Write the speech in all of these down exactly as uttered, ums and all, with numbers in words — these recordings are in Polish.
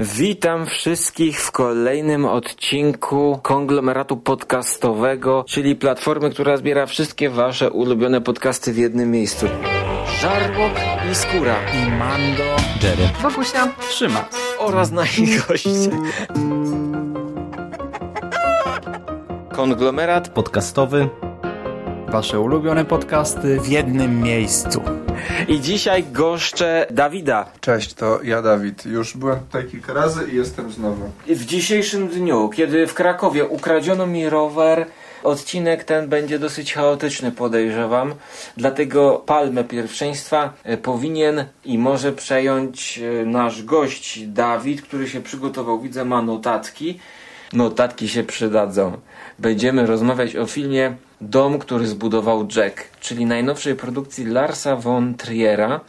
Witam wszystkich w kolejnym odcinku konglomeratu podcastowego, czyli platformy, która zbiera wszystkie wasze ulubione podcasty w jednym miejscu. Żarłok i Skóra i Mando, Jerry, Wokusia, Szymas oraz nasi goście. Konglomerat podcastowy. Wasze ulubione podcasty w jednym miejscu. I dzisiaj goszczę Dawida. Cześć, to ja Dawid. Już byłem tutaj kilka razy i jestem znowu. W dzisiejszym dniu, kiedy w Krakowie ukradziono mi rower, odcinek ten będzie dosyć chaotyczny, podejrzewam. Dlatego palmę pierwszeństwa powinien i może przejąć nasz gość Dawid, który się przygotował. Widzę, ma notatki. Notatki się przydadzą. Będziemy rozmawiać o filmie Dom, który zbudował Jack, czyli najnowszej produkcji Larsa von Triera,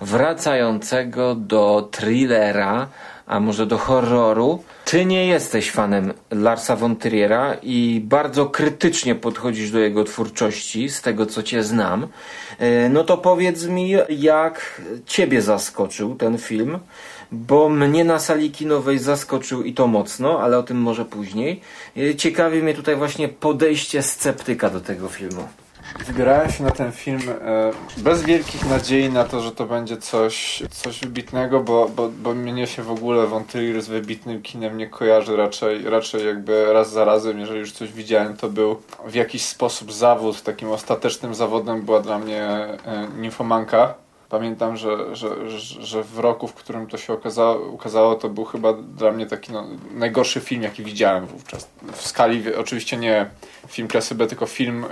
wracającego do thrillera, a może do horroru. Ty nie jesteś fanem Larsa von Triera i bardzo krytycznie podchodzisz do jego twórczości, z tego co cię znam. No to powiedz mi, jak ciebie zaskoczył ten film, bo mnie na sali kinowej zaskoczył i to mocno, ale o tym może później. Ciekawi mnie tutaj właśnie podejście sceptyka do tego filmu. Wybrałem się na ten film e, bez wielkich nadziei na to, że to będzie coś, coś wybitnego, bo, bo, bo mnie się w ogóle Von Trier z wybitnym kinem nie kojarzy, raczej, raczej jakby raz za razem, jeżeli już coś widziałem, to był w jakiś sposób zawód. Takim ostatecznym zawodem była dla mnie e, Nimfomanka. Pamiętam, że, że, że w roku, w którym to się okazało, ukazało, to był chyba dla mnie taki no, najgorszy film, jaki widziałem wówczas. W skali, oczywiście nie film klasy B, tylko film,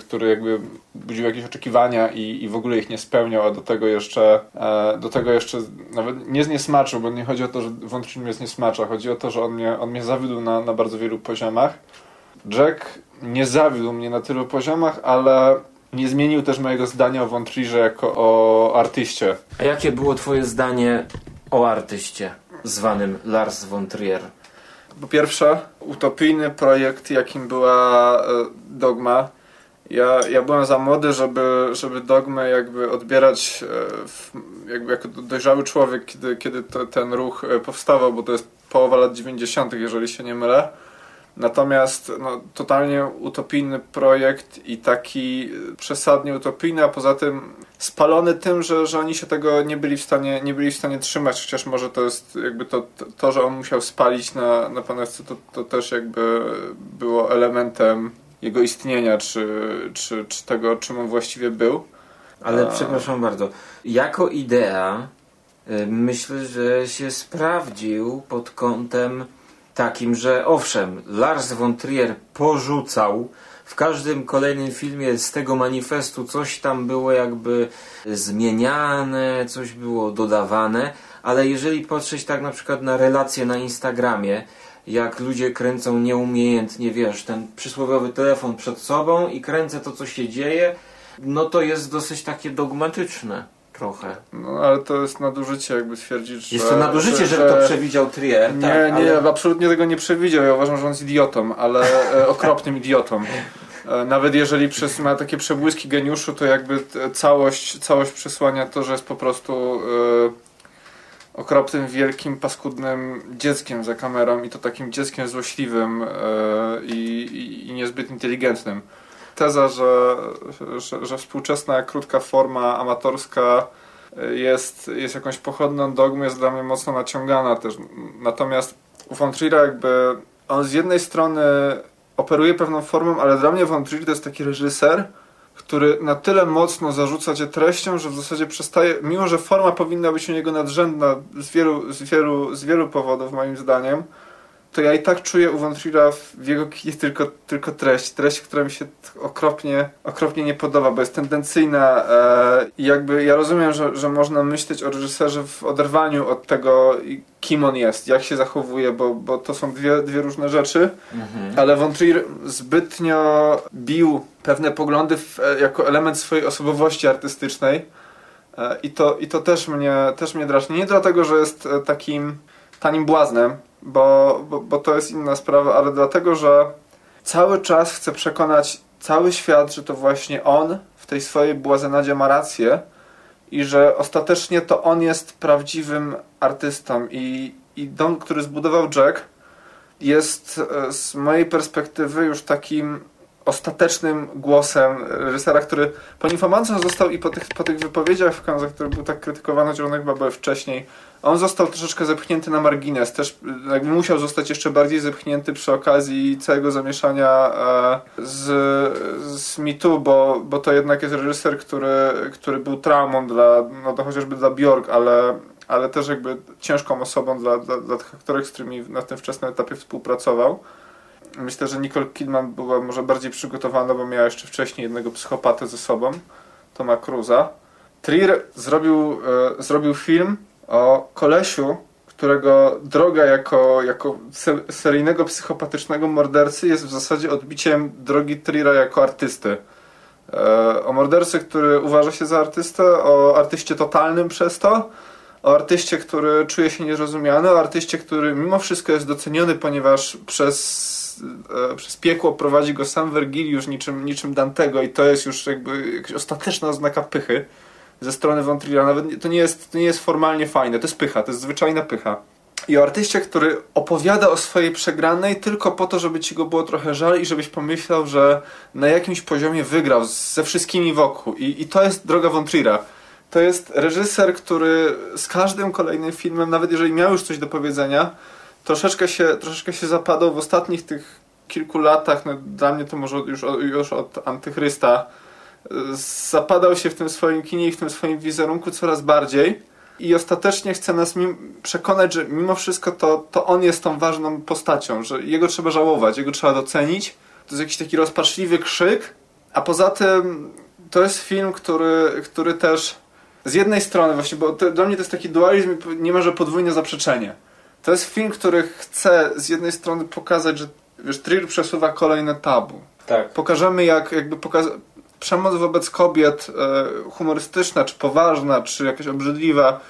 który jakby budził jakieś oczekiwania i, i w ogóle ich nie spełniał, a do tego jeszcze do tego jeszcze nawet nie zniesmaczył, bo nie chodzi o to, że Von Trier mnie zniesmacza, chodzi o to, że on mnie, on mnie zawiódł na, na bardzo wielu poziomach. Jack nie zawiódł mnie na tylu poziomach, ale nie zmienił też mojego zdania o Von Trierze jako o artyście. A jakie było twoje zdanie o artyście zwanym Lars von Trier? Po pierwsze, utopijny projekt, jakim była Dogma. Ja, ja byłem za młody, żeby, żeby Dogmę jakby odbierać w, jakby jako dojrzały człowiek, kiedy, kiedy to, ten ruch powstawał, bo to jest połowa lat dziewięćdziesiątych, jeżeli się nie mylę. Natomiast no, totalnie utopijny projekt i taki przesadnie utopijny, a poza tym spalony tym, że, że oni się tego nie byli w stanie, nie byli w stanie trzymać, chociaż może to jest jakby to, to że on musiał spalić na, na panewce, to, to też jakby było elementem jego istnienia, czy, czy, czy tego, czym on właściwie był. Ale a... przepraszam bardzo, jako idea myślę, że się sprawdził pod kątem takim, że owszem, Lars von Trier porzucał w każdym kolejnym filmie z tego manifestu, coś tam było jakby zmieniane, coś było dodawane, ale jeżeli patrzeć tak na przykład na relacje na Instagramie, jak ludzie kręcą nieumiejętnie, wiesz, ten przysłowiowy telefon przed sobą i kręcę to, co się dzieje, no to jest dosyć takie dogmatyczne. Trochę. No ale to jest nadużycie, jakby stwierdzić, że... Jest to nadużycie, że, że, że to przewidział Trier. Nie, tak, nie, ale... absolutnie tego nie przewidział. Ja uważam, że on jest idiotą, ale okropnym idiotą. Nawet jeżeli ma takie przebłyski geniuszu, to jakby całość, całość przesłania to, że jest po prostu yy, okropnym, wielkim, paskudnym dzieckiem za kamerą i to takim dzieckiem złośliwym yy, i, i niezbyt inteligentnym. Teza, że, że, że współczesna krótka forma amatorska jest, jest jakąś pochodną dogmy, jest dla mnie mocno naciągana też. Natomiast u Von Triera jakby on z jednej strony operuje pewną formą, ale dla mnie Von Trier to jest taki reżyser, który na tyle mocno zarzuca cię treścią, że w zasadzie przestaje, mimo że forma powinna być u niego nadrzędna z wielu, z wielu, z wielu powodów moim zdaniem, to ja i tak czuję u Von Triera w jego kinie tylko, tylko treść. Treść, która mi się okropnie, okropnie nie podoba, bo jest tendencyjna. I e, jakby ja rozumiem, że, że można myśleć o reżyserze w oderwaniu od tego, kim on jest, jak się zachowuje, bo, bo to są dwie, dwie różne rzeczy. Mhm. Ale Von Trier zbytnio bił pewne poglądy w, jako element swojej osobowości artystycznej. E, i, to, I to też mnie, też mnie drażni. Nie dlatego, że jest takim tanim błaznem, Bo, bo, bo to jest inna sprawa, ale dlatego, że cały czas chce przekonać cały świat, że to właśnie on w tej swojej błazenadzie ma rację i że ostatecznie to on jest prawdziwym artystą i, i Dom, który zbudował Jack jest z mojej perspektywy już takim ostatecznym głosem reżysera, który po Nimfomance został i po tych, po tych wypowiedziach w Cannes, który był tak krytykowany, chociaż one chyba były wcześniej, on został troszeczkę zepchnięty na margines, też jakby musiał zostać jeszcze bardziej zepchnięty przy okazji całego zamieszania z, z Me Too, bo, bo to jednak jest reżyser, który, który był traumą dla, no to chociażby dla Björk, ale, ale też jakby ciężką osobą dla, dla, dla tych aktorek, z którymi na tym wczesnym etapie współpracował. Myślę, że Nicole Kidman była może bardziej przygotowana, bo miała jeszcze wcześniej jednego psychopatę ze sobą, Toma Cruise'a. Trier zrobił, e, zrobił film o kolesiu, którego droga jako, jako se, seryjnego psychopatycznego mordercy jest w zasadzie odbiciem drogi Triera jako artysty. E, o mordercy, który uważa się za artystę, o artyście totalnym przez to, o artyście, który czuje się niezrozumiany, o artyście, który mimo wszystko jest doceniony, ponieważ przez przez piekło prowadzi go sam Wergiliusz niczym, niczym Dantego i to jest już jakby ostateczna oznaka pychy ze strony von Triera. Nawet to nie, jest, to nie jest formalnie fajne, to jest pycha, to jest zwyczajna pycha. I o artyście, który opowiada o swojej przegranej tylko po to, żeby ci go było trochę żal i żebyś pomyślał, że na jakimś poziomie wygrał ze wszystkimi wokół. I, i to jest droga von Triera. To jest reżyser, który z każdym kolejnym filmem, nawet jeżeli miał już coś do powiedzenia, Troszeczkę się, troszeczkę się zapadał w ostatnich tych kilku latach, no dla mnie to może już, już od Antychrysta, zapadał się w tym swoim kinie i w tym swoim wizerunku coraz bardziej i ostatecznie chce nas przekonać, że mimo wszystko to, to on jest tą ważną postacią, że jego trzeba żałować, jego trzeba docenić. To jest jakiś taki rozpaczliwy krzyk, a poza tym to jest film, który, który też z jednej strony właśnie, bo to, dla mnie to jest taki dualizm i niemalże podwójne zaprzeczenie. To jest film, który chce z jednej strony pokazać, że wiesz, Trier przesuwa kolejne tabu. Tak. Pokażemy jak jakby pokaza- przemoc wobec kobiet e, humorystyczna, czy poważna, czy jakaś obrzydliwa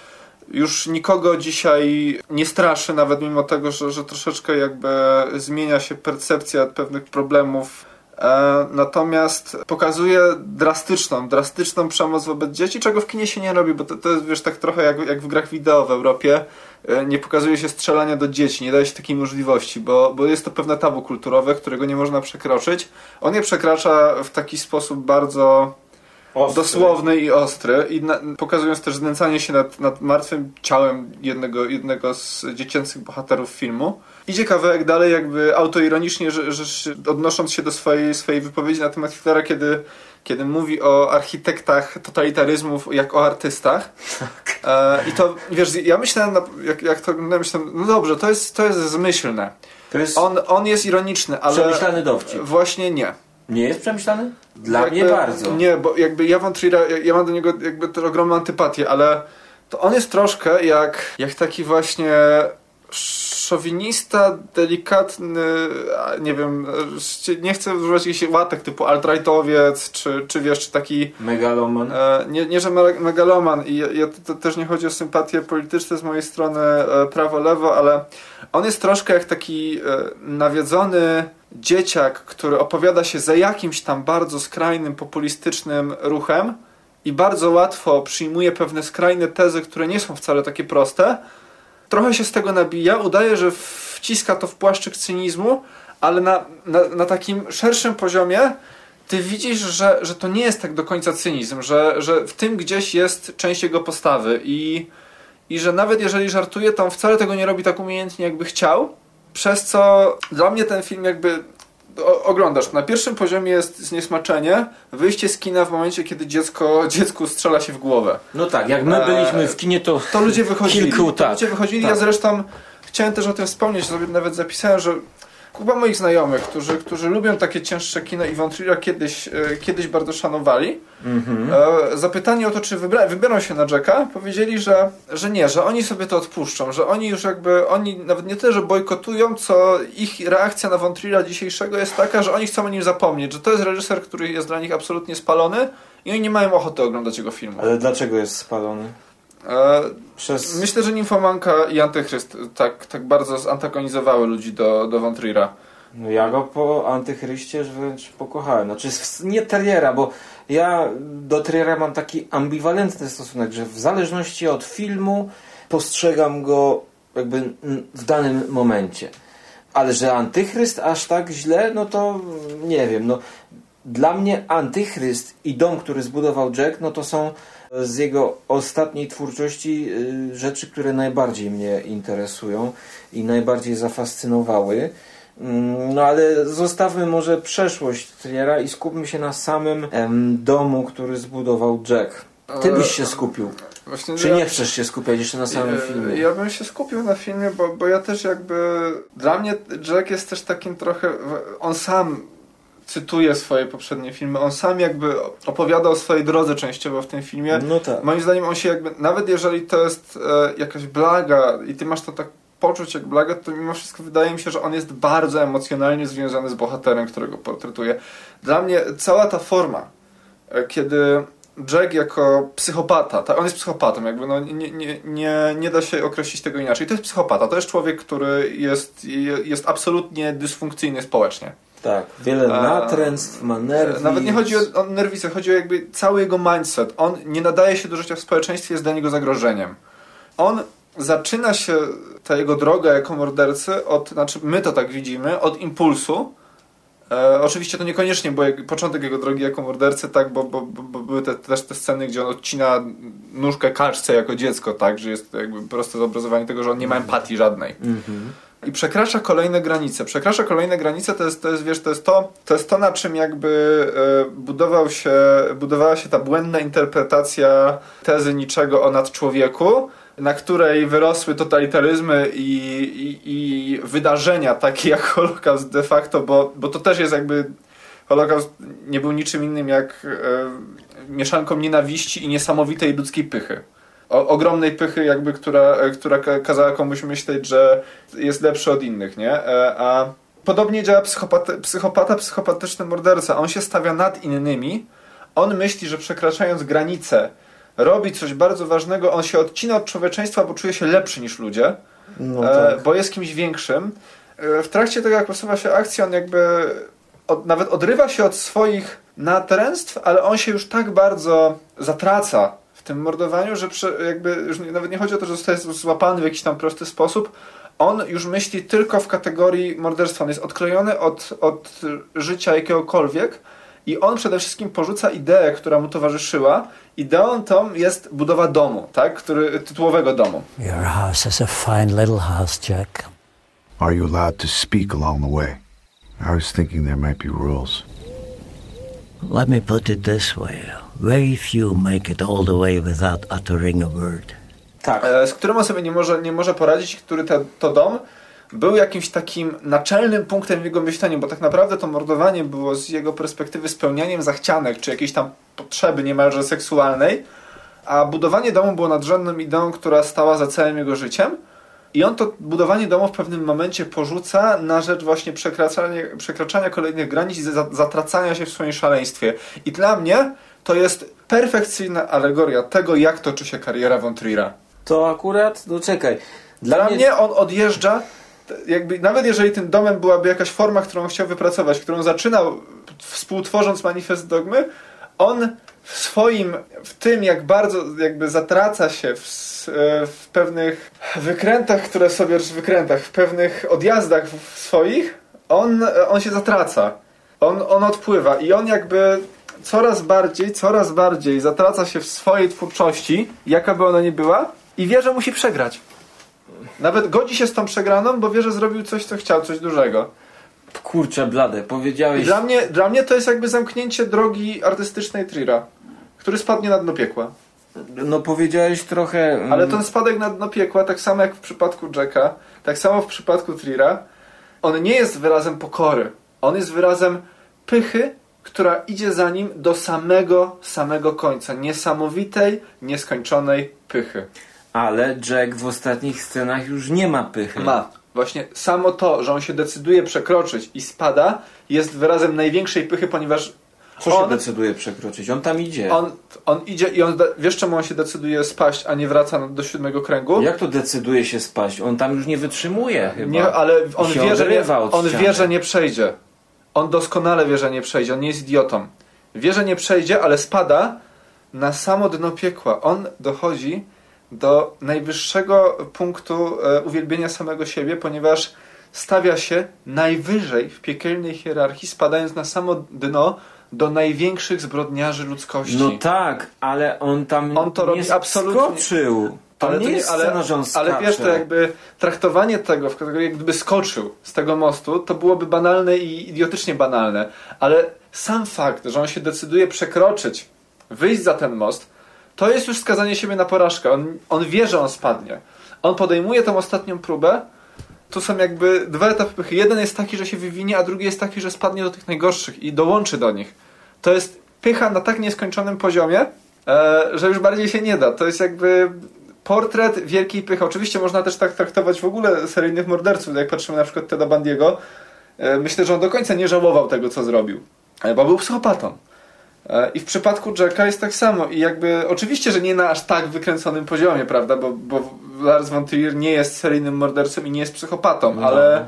już nikogo dzisiaj nie straszy, nawet mimo tego, że, że troszeczkę jakby zmienia się percepcja pewnych problemów. E, natomiast pokazuje drastyczną, drastyczną przemoc wobec dzieci, czego w kinie się nie robi, bo to, to jest wiesz, tak trochę jak, jak w grach wideo w Europie. Nie pokazuje się strzelania do dzieci, nie daje się takiej możliwości, bo, bo jest to pewne tabu kulturowe, którego nie można przekroczyć. On je przekracza w taki sposób bardzo ostry. Dosłowny i ostry, i na, pokazując też znęcanie się nad, nad martwym ciałem jednego, jednego z dziecięcych bohaterów filmu. Idzie kawałek dalej jakby autoironicznie, że, że odnosząc się do swojej, swojej wypowiedzi na temat Hitlera, kiedy kiedy mówi o architektach totalitaryzmów jak o artystach. E, I to, wiesz, ja myślałem, jak, jak to oglądałem, myślałem, no dobrze, to jest, to jest zmyślne. To jest on, on jest ironiczny, ale... Przemyślany dowcip. Właśnie nie. Nie jest przemyślany? Dla jakby, mnie bardzo. Nie, bo jakby ja von Triera, ja mam do niego jakby też ogromną antypatię, ale to on jest troszkę jak, jak taki właśnie... szowinista, delikatny, nie wiem, nie chcę używać jakichś łatek typu alt-rightowiec, czy, czy wiesz, czy taki... Megaloman. E, nie, nie, że megaloman. I ja, to, to też nie chodzi o sympatie polityczne z mojej strony e, prawo-lewo, ale on jest troszkę jak taki e, nawiedzony dzieciak, który opowiada się za jakimś tam bardzo skrajnym, populistycznym ruchem i bardzo łatwo przyjmuje pewne skrajne tezy, które nie są wcale takie proste. Trochę się z tego nabija, udaje, że wciska to w płaszczyk cynizmu, ale na, na, na takim szerszym poziomie ty widzisz, że, że to nie jest tak do końca cynizm, że, że w tym gdzieś jest część jego postawy i, i że nawet jeżeli żartuje, to on wcale tego nie robi tak umiejętnie, jakby chciał, przez co dla mnie ten film jakby o, oglądasz. Na pierwszym poziomie jest zniesmaczenie, wyjście z kina w momencie, kiedy dziecko, dziecku strzela się w głowę. No tak, jak my byliśmy w kinie, to, to ludzie wychodzili. Kilku, tak. To ludzie wychodzili, tak. Ja zresztą chciałem też o tym wspomnieć, sobie nawet zapisałem, że kupa moich znajomych, którzy, którzy lubią takie cięższe kino i von Triera kiedyś, kiedyś bardzo szanowali, mhm. zapytani o to, czy wybra- wybiorą się na Jacka, powiedzieli, że, że nie, że oni sobie to odpuszczą, że oni już jakby, oni nawet nie tyle, że bojkotują, co ich reakcja na von Triera dzisiejszego jest taka, że oni chcą o nim zapomnieć, że to jest reżyser, który jest dla nich absolutnie spalony i oni nie mają ochoty oglądać jego filmu. Ale dlaczego jest spalony? Przez... Myślę, że Nimfomanka i Antychryst tak, tak bardzo zantagonizowały ludzi do, do von Triera. No ja go po Antychryście wręcz pokochałem. Znaczy nie Triera, bo ja do Triera mam taki ambiwalentny stosunek, że w zależności od filmu postrzegam go jakby w danym momencie. Ale że Antychryst aż tak źle, no to nie wiem. No, dla mnie Antychryst i Dom, który zbudował Jack, no to są z jego ostatniej twórczości rzeczy, które najbardziej mnie interesują i najbardziej zafascynowały. No ale zostawmy może przeszłość Triera i skupmy się na samym em, domu, który zbudował Jack. Ty byś się skupił. Właśnie Czy ja, nie chcesz się skupiać jeszcze na samym filmie? Ja bym się skupił na filmie, bo, bo ja też jakby... Dla mnie Jack jest też takim trochę... On sam cytuje swoje poprzednie filmy, on sam jakby opowiada o swojej drodze częściowo w tym filmie. No tak. Moim zdaniem on się jakby... Nawet jeżeli to jest e, jakaś blaga i ty masz to tak poczuć jak blaga, to mimo wszystko wydaje mi się, że on jest bardzo emocjonalnie związany z bohaterem, którego portretuje. Dla mnie cała ta forma, e, kiedy... Jack jako psychopata, ta, on jest psychopatą, jakby no nie, nie, nie, nie da się określić tego inaczej. To jest psychopata, to jest człowiek, który jest, jest absolutnie dysfunkcyjny społecznie. Tak, wiele natręstw, ma nerwic. Nawet nie chodzi o, o nerwicę, chodzi o jakby cały jego mindset. On nie nadaje się do życia w społeczeństwie, jest dla niego zagrożeniem. On zaczyna się, ta jego droga jako mordercy, od, znaczy my to tak widzimy, od impulsu. E, oczywiście to niekoniecznie, bo jak, początek jego drogi jako mordercy, tak, bo, bo, bo, bo były te, też te sceny, gdzie on odcina nóżkę kaczce jako dziecko, tak, że jest jakby proste zobrazowanie tego, że on nie ma empatii żadnej. Mm-hmm. I przekracza kolejne granice. Przekracza kolejne granice, to jest, to jest, wiesz, to jest to, to jest to, na czym jakby e, budował się, budowała się ta błędna interpretacja tezy niczego o nadczłowieku, na której wyrosły totalitaryzmy i, i, i wydarzenia takie jak Holokaust de facto, bo, bo to też jest jakby... Holokaust nie był niczym innym jak e, mieszanką nienawiści i niesamowitej ludzkiej pychy. O, ogromnej pychy jakby, która, która kazała komuś myśleć, że jest lepszy od innych, nie? E, a podobnie działa psychopata, psychopata, psychopatyczny morderca. On się stawia nad innymi. On myśli, że przekraczając granice robi coś bardzo ważnego, on się odcina od człowieczeństwa, bo czuje się lepszy niż ludzie, no tak. e, bo jest kimś większym. E, w trakcie tego, jak posuwa się akcja, on jakby od, nawet odrywa się od swoich natręstw, ale on się już tak bardzo zatraca w tym mordowaniu, że przy, jakby już nie, nawet nie chodzi o to, że zostaje złapany w jakiś tam prosty sposób. On już myśli tylko w kategorii morderstwa. On jest odklejony od, od życia jakiegokolwiek. I on przede wszystkim porzuca ideę, która mu towarzyszyła. Ideą tą jest budowa domu, tak? Który, tytułowego domu. Your house is a fine little house, Jack. Are you allowed to speak along the way? I was thinking there might be rules. Let me put it this way. Very few make it all the way without uttering a word. Tak, z którym on sobie nie może, nie może poradzić, który te, to dom... był jakimś takim naczelnym punktem w jego myśleniu, bo tak naprawdę to mordowanie było z jego perspektywy spełnianiem zachcianek, czy jakiejś tam potrzeby niemalże seksualnej, a budowanie domu było nadrzędną ideą, która stała za całym jego życiem. I on to budowanie domu w pewnym momencie porzuca na rzecz właśnie przekraczania, przekraczania kolejnych granic i zatracania się w swoim szaleństwie. I dla mnie to jest perfekcyjna alegoria tego, jak toczy się kariera von Trier'a. To akurat, no czekaj. Dla, dla mnie... mnie on odjeżdża jakby, nawet jeżeli tym domem byłaby jakaś forma, którą chciał wypracować, którą zaczynał współtworząc manifest Dogmy, on w swoim, w tym jak bardzo jakby zatraca się w, w pewnych wykrętach, które sobie, w wykrętach, w pewnych odjazdach swoich, on, on się zatraca. On, on odpływa i on jakby coraz bardziej, coraz bardziej zatraca się w swojej twórczości, jaka by ona nie była, i wie, że musi przegrać. Nawet godzi się z tą przegraną, bo wie, że zrobił coś, co chciał, coś dużego. Kurczę blade, powiedziałeś... Dla mnie, dla mnie to jest jakby zamknięcie drogi artystycznej Trier'a, który spadnie na dno piekła. No powiedziałeś trochę... Ale ten spadek na dno piekła, tak samo jak w przypadku Jacka, tak samo w przypadku Trier'a, on nie jest wyrazem pokory. On jest wyrazem pychy, która idzie za nim do samego, samego końca. Niesamowitej, nieskończonej pychy. Ale Jack w ostatnich scenach już nie ma pychy. Ma. Właśnie samo to, że on się decyduje przekroczyć i spada, jest wyrazem największej pychy, ponieważ Co on... się decyduje przekroczyć? On tam idzie. On, on idzie i on... Wiesz czemu on się decyduje spaść, a nie wraca do siódmego kręgu? Jak to decyduje się spaść? On tam już nie wytrzymuje chyba. Nie, ale on wie, że nie, on wie, że nie przejdzie. On doskonale wie, że nie przejdzie. On nie jest idiotą. Wie, że nie przejdzie, ale spada na samo dno piekła. On dochodzi do najwyższego punktu uwielbienia samego siebie, ponieważ stawia się najwyżej w piekielnej hierarchii, spadając na samo dno do największych zbrodniarzy ludzkości. No tak, ale on tam on to nie robi absolutnie. Skoczył. To ale nie, to nie jest ale, scena, że on skacze. Ale wiesz, to jakby traktowanie tego, w kategorii jakby skoczył z tego mostu, to byłoby banalne i idiotycznie banalne. Ale sam fakt, że on się decyduje przekroczyć, wyjść za ten most, to jest już skazanie siebie na porażkę. On, on wie, że on spadnie. On podejmuje tą ostatnią próbę. Tu są jakby dwa etapy pychy. Jeden jest taki, że się wywinie, a drugi jest taki, że spadnie do tych najgorszych i dołączy do nich. To jest pycha na tak nieskończonym poziomie, e, że już bardziej się nie da. To jest jakby portret wielkiej pychy. Oczywiście można też tak traktować w ogóle seryjnych morderców. Jak patrzymy na przykład Teda Bundiego, e, myślę, że on do końca nie żałował tego, co zrobił, bo był psychopatą. I w przypadku Jacka jest tak samo i jakby oczywiście, że nie na aż tak wykręconym poziomie, prawda, bo, bo Lars von Trier nie jest seryjnym mordercą i nie jest psychopatą, no, ale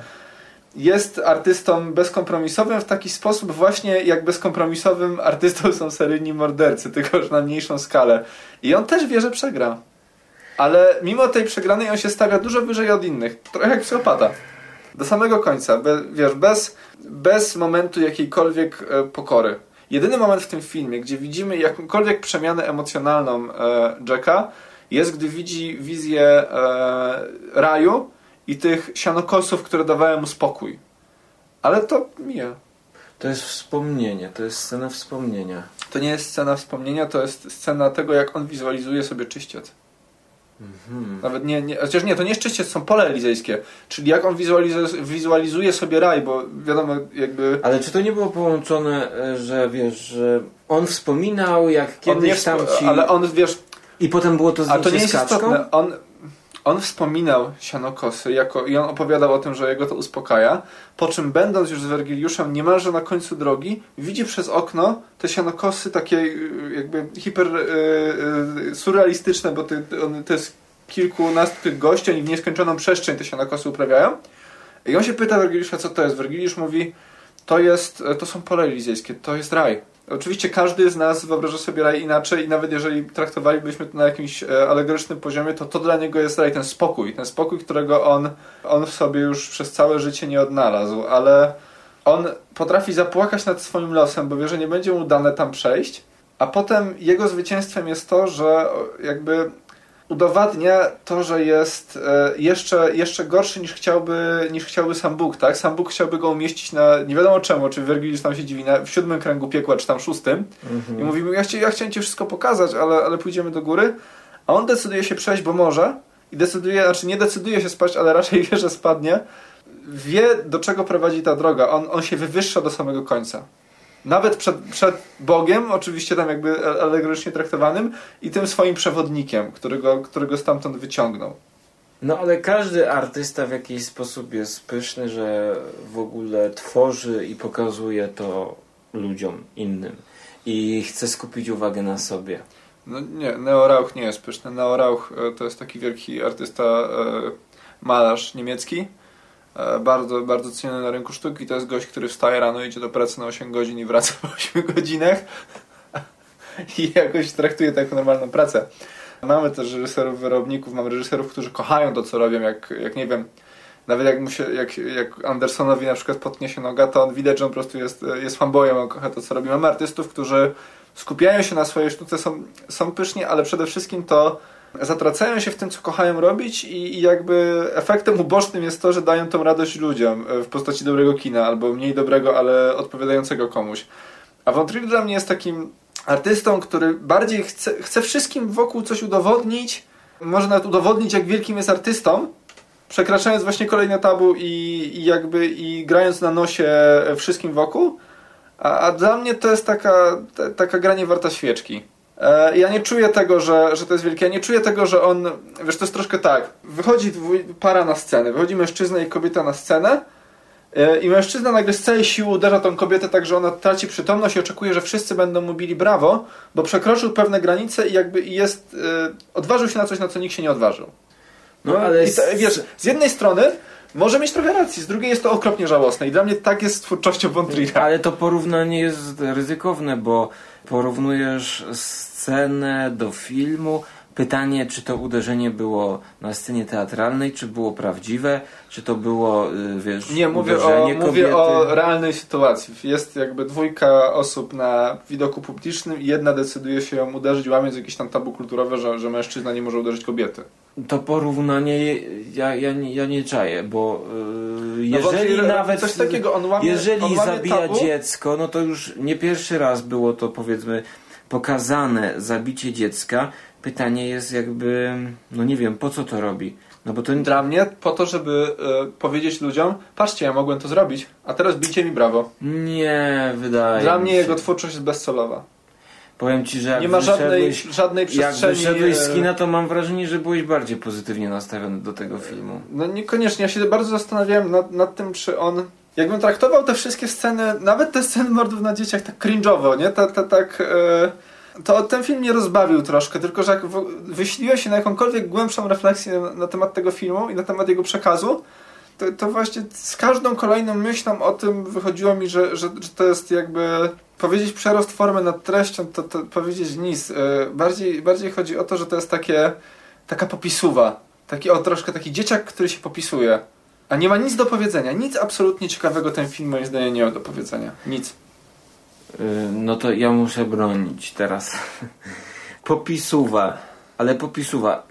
jest artystą bezkompromisowym w taki sposób właśnie, jak bezkompromisowym artystą są seryjni mordercy, tylko że na mniejszą skalę. I on też wie, że przegra, ale mimo tej przegranej on się stawia dużo wyżej od innych, trochę jak psychopata. Do samego końca, be, wiesz, bez, bez momentu jakiejkolwiek e, pokory. Jedyny moment w tym filmie, gdzie widzimy jakąkolwiek przemianę emocjonalną e, Jacka, jest gdy widzi wizję e, raju i tych sianokosów, które dawały mu spokój. Ale to mija. To jest wspomnienie, to jest scena wspomnienia. To nie jest scena wspomnienia, to jest scena tego, jak on wizualizuje sobie czyściec. Mhm. Nawet nie, nie, chociaż nie, to nie jest czyściec, są pola elizejskie. Czyli jak on wizualizuje, wizualizuje sobie raj, bo wiadomo jakby... Ale czy to nie było połączone, że wiesz, że on wspominał jak kiedyś tam ci... Ale on wiesz... I potem było to zdjęcie z kaczką? On, on wspominał sianokosy jako, i on opowiadał o tym, że jego to uspokaja, po czym będąc już z Wergiliuszem niemalże na końcu drogi, widzi przez okno te sianokosy takie jakby hiper yy, surrealistyczne, bo ty, on, to jest kilkunastu tych gości, oni w nieskończoną przestrzeń te sianokosy uprawiają. I on się pyta Wergiliusza, co to jest. Wergiliusz mówi, to jest, to są pola elizejskie, to jest raj. Oczywiście każdy z nas wyobraża sobie raj inaczej i nawet jeżeli traktowalibyśmy to na jakimś alegorycznym poziomie, to to dla niego jest raj, ten spokój. Ten spokój, którego on, on w sobie już przez całe życie nie odnalazł, ale on potrafi zapłakać nad swoim losem, bo wie, że nie będzie mu dane tam przejść, a potem jego zwycięstwem jest to, że jakby udowadnia to, że jest jeszcze, jeszcze gorszy niż chciałby, niż chciałby sam Bóg, tak? Sam Bóg chciałby go umieścić na, nie wiadomo czemu, czy Wergiliusz tam się dziwi, na, w siódmym kręgu piekła, czy tam szóstym. Mm-hmm. I mówi, ja, chci, ja chciałem ci wszystko pokazać, ale, ale pójdziemy do góry. A on decyduje się przejść, bo może. I decyduje, znaczy nie decyduje się spaść, ale raczej wie, że spadnie. Wie, do czego prowadzi ta droga. On, on się wywyższa do samego końca. Nawet przed, przed Bogiem, oczywiście tam jakby alegorycznie traktowanym, i tym swoim przewodnikiem, którego, którego stamtąd wyciągnął. No ale każdy artysta w jakiś sposób jest pyszny, że w ogóle tworzy i pokazuje to ludziom innym. I chce skupić uwagę na sobie. No nie, Neo Rauch nie jest pyszny. Neo Rauch to jest taki wielki artysta, malarz niemiecki. Bardzo, bardzo ceniony na rynku sztuki. To jest gość, który wstaje rano, idzie do pracy na osiem godzin i wraca po ośmiu godzinach i jakoś traktuje to jako normalną pracę. Mamy też reżyserów wyrobników, mamy reżyserów, którzy kochają to, co robią, jak, jak nie wiem, nawet jak, mu się, jak, jak Andersonowi na przykład potnie się noga, to on widać, że on po prostu jest, jest fanboyem, on kocha to, co robi. Mamy artystów, którzy skupiają się na swojej sztuce, są, są pyszni, ale przede wszystkim to zatracają się w tym, co kochają robić i, i jakby efektem ubocznym jest to, że dają tą radość ludziom w postaci dobrego kina, albo mniej dobrego, ale odpowiadającego komuś. A Von Trier dla mnie jest takim artystą, który bardziej chce, chce wszystkim wokół coś udowodnić, może nawet udowodnić, jak wielkim jest artystą, przekraczając właśnie kolejne tabu i, i jakby i grając na nosie wszystkim wokół, a, a dla mnie to jest taka, ta, taka gra nie warta świeczki. Ja nie czuję tego, że, że to jest wielkie. Ja nie czuję tego, że on... Wiesz, to jest troszkę tak. Wychodzi para na scenę. Wychodzi mężczyzna i kobieta na scenę i mężczyzna nagle z całej siły uderza tą kobietę tak, że ona traci przytomność i oczekuje, że wszyscy będą mu bili brawo, bo przekroczył pewne granice i jakby jest... odważył się na coś, na co nikt się nie odważył. No ale... I to, wiesz, z jednej strony... Może mieć trochę racji, z drugiej jest to okropnie żałosne i dla mnie tak jest z twórczością Von Triera. Ale to porównanie jest ryzykowne, bo porównujesz scenę do filmu, Pytanie, czy to uderzenie było na scenie teatralnej, czy było prawdziwe, czy to było, wiesz, nie, mówię o, mówię o realnej sytuacji. Jest jakby dwójka osób na widoku publicznym i jedna decyduje się ją uderzyć, łamiąc jakieś tam tabu kulturowe, że, że mężczyzna nie może uderzyć kobiety. To porównanie ja, ja, ja nie czaję, bo yy, no jeżeli bo, nawet coś takiego, on łamie, jeżeli on łamie zabija tabu? Dziecko, no to już nie pierwszy raz było to, powiedzmy, pokazane zabicie dziecka. Pytanie jest jakby, no nie wiem, po co to robi? No bo to... Dla mnie po to, żeby y, powiedzieć ludziom, patrzcie, ja mogłem to zrobić, a teraz bijcie mi brawo. Nie, wydaje Dla mnie się. Jego twórczość jest bezcelowa. Powiem ci, że jak nie ma żadnej, żadnej przestrzeni. Jak wyszedłeś z kina, to mam wrażenie, że byłeś bardziej pozytywnie nastawiony do tego filmu. No niekoniecznie, ja się bardzo zastanawiałem nad, nad tym, czy on... Jakbym traktował te wszystkie sceny, nawet te sceny mordów na dzieciach, tak cringe'owo, nie? Ta, ta, tak... Y... To ten film mnie rozbawił troszkę, tylko że jak wyśliłem się na jakąkolwiek głębszą refleksję na, na temat tego filmu i na temat jego przekazu, to, to właśnie z każdą kolejną myślą o tym wychodziło mi, że, że, że to jest jakby... Powiedzieć przerost formy nad treścią, to, to powiedzieć nic. Bardziej, bardziej chodzi o to, że to jest takie, taka popisuwa. Taki, o, troszkę taki dzieciak, który się popisuje. A nie ma nic do powiedzenia. Nic absolutnie ciekawego ten film, moim zdaniem, nie ma do powiedzenia. Nic. No to ja muszę bronić teraz. Popisuwa, ale popisuwa.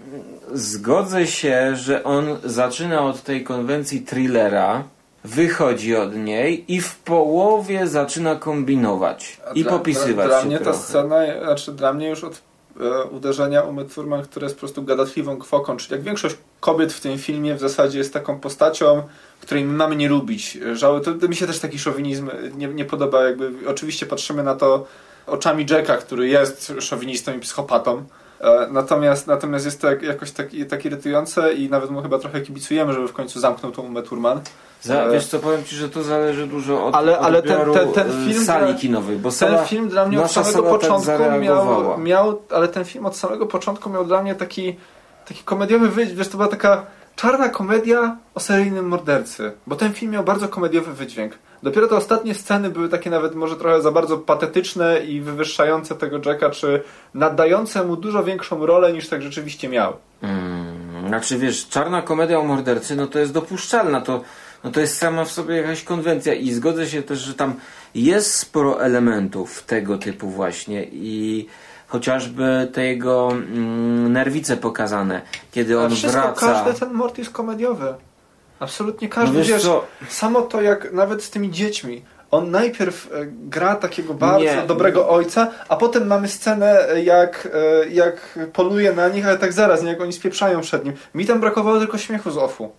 Zgodzę się, że on zaczyna od tej konwencji thrillera, wychodzi od niej i w połowie zaczyna kombinować i dla, popisywać dla, dla mnie trochę. Ta scena, znaczy dla mnie już od e, uderzenia Umy Thurman, która jest po prostu gadatliwą kwoką, czyli jak większość kobiet w tym filmie w zasadzie jest taką postacią, której my mamy nie lubić. Żały, to, to mi się też taki szowinizm nie, nie podoba. Jakby, oczywiście patrzymy na to oczami Jacka, który jest szowinistą i psychopatą. E, natomiast, natomiast jest to jak, jakoś tak, tak irytujące i nawet mu chyba trochę kibicujemy, żeby w końcu zamknął tą Umę Thurman. Za, wiesz co, powiem ci, że to zależy dużo od ale, ale odbioru ten, ten, ten film sali kinowej, bo ten film dla mnie od samego początku tak miał, miał, ale ten film od samego początku miał dla mnie taki, taki komediowy wydźwięk, wiesz, to była taka czarna komedia o seryjnym mordercy, bo ten film miał bardzo komediowy wydźwięk. Dopiero te ostatnie sceny były takie nawet może trochę za bardzo patetyczne i wywyższające tego Jacka, czy nadające mu dużo większą rolę niż tak rzeczywiście miał. Hmm, znaczy wiesz, czarna komedia o mordercy, no to jest dopuszczalna, to No to jest sama w sobie jakaś konwencja i zgodzę się też, że tam jest sporo elementów tego typu właśnie i chociażby te jego mm, nerwice pokazane, kiedy on wszystko, wraca. Każdy ten mord jest komediowy. Absolutnie każdy. No wiesz, wiesz samo to jak nawet z tymi dziećmi. On najpierw gra takiego bardzo nie, dobrego nie. ojca, a potem mamy scenę, jak, jak poluje na nich, ale tak zaraz, nie, jak oni spieprzają przed nim. Mi tam brakowało tylko śmiechu z ofu.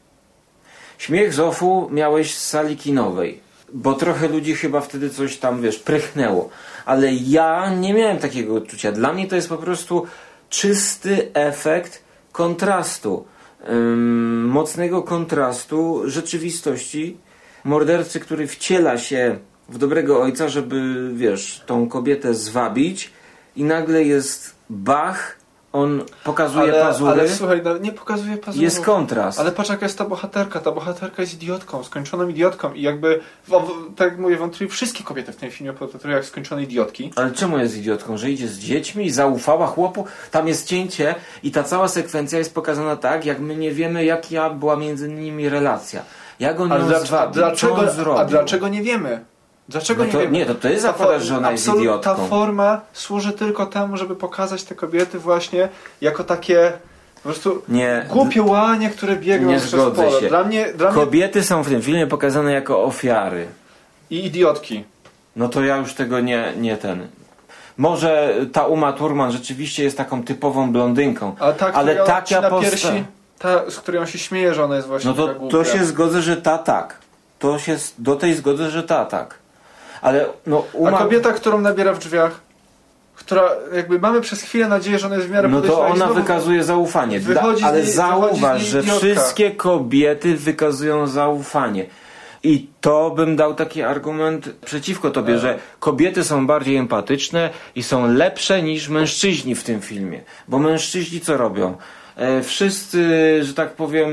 Śmiech z ofu miałeś z sali kinowej, bo trochę ludzi chyba wtedy coś tam, wiesz, prychnęło. Ale ja nie miałem takiego odczucia. Dla mnie to jest po prostu czysty efekt kontrastu, ym, mocnego kontrastu rzeczywistości mordercy, który wciela się w dobrego ojca, żeby, wiesz, tą kobietę zwabić i nagle jest bach. On pokazuje ale, pazury. Ale słuchaj, nie pokazuje pazurów. Jest kontrast. Ale patrz, jaka jest ta bohaterka. Ta bohaterka jest idiotką, skończoną idiotką. I jakby, tak jak mówię, wątpię, wszystkie kobiety w tym filmie potraktują jak skończone idiotki. Ale czemu jest idiotką? Że idzie z dziećmi i zaufała chłopu? Tam jest cięcie i ta cała sekwencja jest pokazana tak, jak my nie wiemy, jaka była między nimi relacja. Jak on ją zwabił, co on zrobił. A dlaczego nie wiemy? Dlaczego no to, nie wiem? Nie, to ty zakładasz, że ona jest idiotką. Ta forma służy tylko temu, żeby pokazać te kobiety właśnie jako takie po prostu nie, głupie łanie, które biegną nie przez pole. Się. Dla mnie, dla kobiety mnie... są w tym filmie pokazane jako ofiary. I idiotki. No to ja już tego nie, nie ten... Może ta Uma Thurman rzeczywiście jest taką typową blondynką, ale, ta, ale taka posta... Ta, z której on się śmieje, że ona jest właśnie no to, taka głupia. To się zgodzę, że ta tak. To się do tej zgodzę, że ta tak. Ale no, uma... A kobieta, którą nabiera w drzwiach, która jakby mamy przez chwilę nadzieję, że ona jest w miarę... No to ona wykazuje zaufanie. Da, ale niej, zauważ, że wszystkie kobiety wykazują zaufanie. I to bym dał taki argument przeciwko tobie, e. że kobiety są bardziej empatyczne i są lepsze niż mężczyźni w tym filmie. Bo mężczyźni co robią? E, wszyscy, że tak powiem,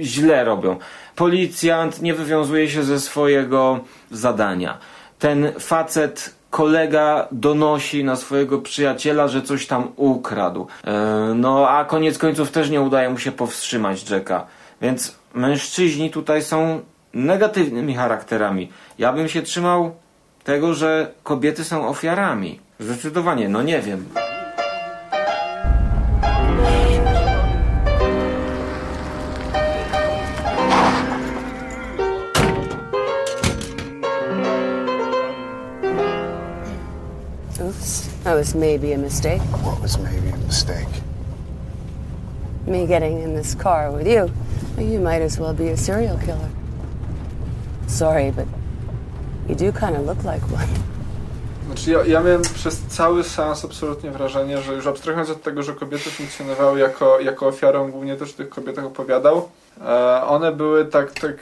źle robią. Policjant nie wywiązuje się ze swojego zadania. Ten facet kolega donosi na swojego przyjaciela, że coś tam ukradł. Yy, no a koniec końców też nie udaje mu się powstrzymać Jacka. Więc mężczyźni tutaj są negatywnymi charakterami. Ja bym się trzymał tego, że kobiety są ofiarami. Zdecydowanie, no nie wiem. Oops, that was maybe a mistake. What was maybe a mistake? Me getting in this car with you. You might as well be a serial killer. Sorry, but you do kind of look like one. Znaczy ja, ja miałem przez cały seans absolutnie wrażenie, że już abstrahując od tego, że kobiety funkcjonowały jako, jako ofiarą, głównie też tych kobietach opowiadał, e, one były tak, tak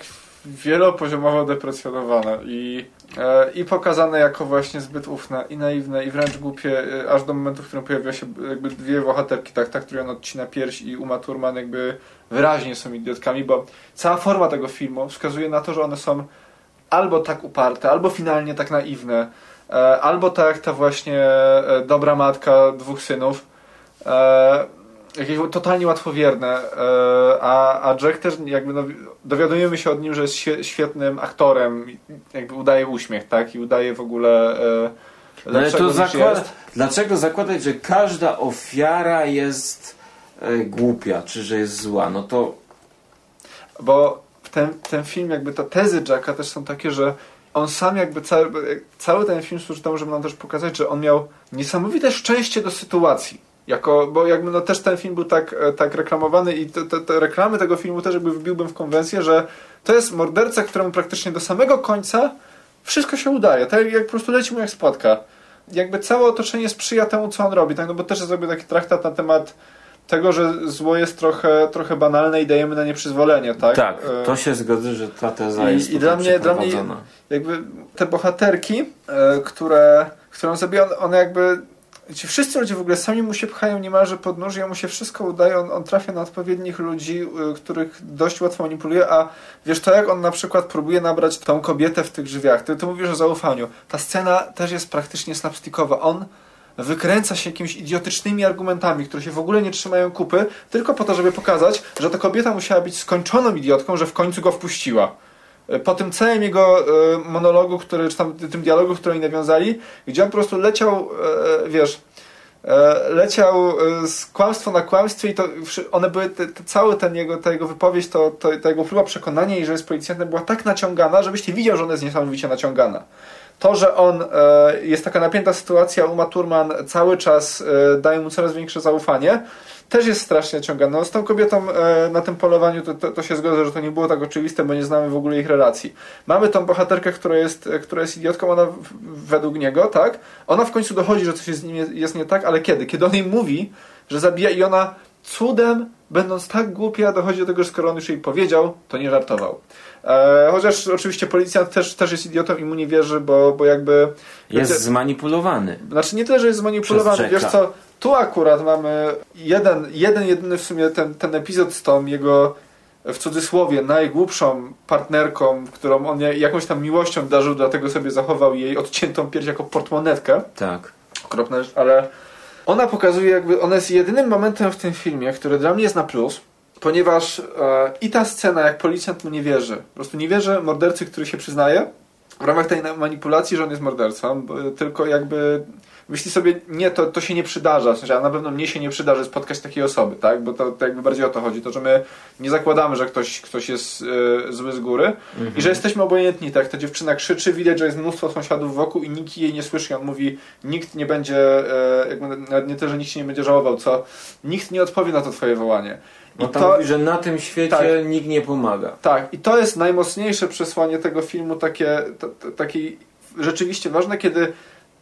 wielopoziomowo deprecjonowane i, e, i pokazane jako właśnie zbyt ufne i naiwne i wręcz głupie, e, aż do momentu, w którym pojawiły się jakby dwie bohaterki, tak, ta, której on odcina pierś i Uma Thurman jakby wyraźnie są idiotkami, bo cała forma tego filmu wskazuje na to, że one są albo tak uparte, albo finalnie tak naiwne, albo tak ta właśnie dobra matka dwóch synów, jakieś totalnie łatwowierne, a, a Jack też jakby dowiadujemy się od nim, że jest świetnym aktorem, jakby udaje uśmiech, tak, i udaje w ogóle lepszego, ale to zakłada, dlaczego zakładać, że każda ofiara jest głupia, czy że jest zła, no to bo ten, ten film, jakby te tezy Jacka też są takie, że on sam jakby cały, cały ten film służy temu, żeby nam też pokazać, że on miał niesamowite szczęście do sytuacji. Jako, bo jakby no też ten film był tak, tak reklamowany i te, te, te reklamy tego filmu też jakby wbiłbym w konwencję, że to jest morderca, któremu praktycznie do samego końca wszystko się udaje. Tak jak po prostu leci mu jak spłatka. Jakby całe otoczenie sprzyja temu, co on robi. Tak? No bo też zrobił taki traktat na temat tego, że zło jest trochę, trochę banalne i dajemy na nie przyzwolenie, tak? Tak, to się zgodzę, że ta teza I, jest i dla mnie, dla mnie jakby te bohaterki, które, które on zabija, one jakby ci wszyscy ludzie w ogóle sami mu się pchają niemalże pod nóż, jemu się wszystko udaje, on, on trafia na odpowiednich ludzi, których dość łatwo manipuluje, a wiesz to jak on na przykład próbuje nabrać tą kobietę w tych drzwiach, ty, ty mówisz o zaufaniu, ta scena też jest praktycznie slapstickowa, on wykręca się jakimiś idiotycznymi argumentami, które się w ogóle nie trzymają kupy, tylko po to, żeby pokazać, że ta kobieta musiała być skończoną idiotką, że w końcu go wpuściła. Po tym całym jego monologu, który, czy tam tym dialogu, który oni nawiązali, gdzie on po prostu leciał, wiesz, leciał z kłamstwa na kłamstwie i to one były, te, te, cały ten jego, ta jego wypowiedź, to, to, ta jego próba przekonania i że jest policjantem była tak naciągana, żebyś nie widział, że ona jest niesamowicie naciągana. To, że on e, jest taka napięta sytuacja, Uma Thurman cały czas e, daje mu coraz większe zaufanie, też jest strasznie naciągane. No, z tą kobietą e, na tym polowaniu to, to, to się zgodzę, że to nie było tak oczywiste, bo nie znamy w ogóle ich relacji. Mamy tą bohaterkę, która jest, która jest idiotką, ona w, według niego, tak? Ona w końcu dochodzi, że coś z nim jest, jest nie tak, ale kiedy? Kiedy on jej mówi, że zabija i ona cudem, będąc tak głupia, dochodzi do tego, że skoro on już jej powiedział, to nie żartował. E, chociaż oczywiście policjant też, też jest idiotą i mu nie wierzy, bo, bo jakby... Jest wiecie, zmanipulowany. Znaczy nie tyle, że jest zmanipulowany, wiesz co, tu akurat mamy jeden, jeden jedyny w sumie ten, ten epizod z tą jego, w cudzysłowie, najgłupszą partnerką, którą on jakąś tam miłością darzył, dlatego sobie zachował jej odciętą pierś jako portmonetkę. Tak. Okropne, ale... Ona pokazuje jakby, ona jest jedynym momentem w tym filmie, który dla mnie jest na plus, ponieważ e, i ta scena, jak policjant mu nie wierzy, po prostu nie wierzy mordercy, który się przyznaje w ramach tej manipulacji, że on jest mordercą, tylko jakby myśli sobie, nie, to, to się nie przydarza, w sensie, a na pewno mnie się nie przydarzy spotkać takiej osoby, tak, bo to, to jakby bardziej o to chodzi, to, że my nie zakładamy, że ktoś, ktoś jest e, zły z góry mhm. i że jesteśmy obojętni, tak, ta dziewczyna krzyczy, widać, że jest mnóstwo sąsiadów wokół i nikt jej nie słyszy, on mówi, nikt nie będzie, e, jakby, nie to, że nikt się nie będzie żałował, co, nikt nie odpowie na to twoje wołanie. No tam to, mówi, że na tym świecie tak, nikt nie pomaga. Tak, i to jest najmocniejsze przesłanie tego filmu, takie, to, to, takie rzeczywiście ważne, kiedy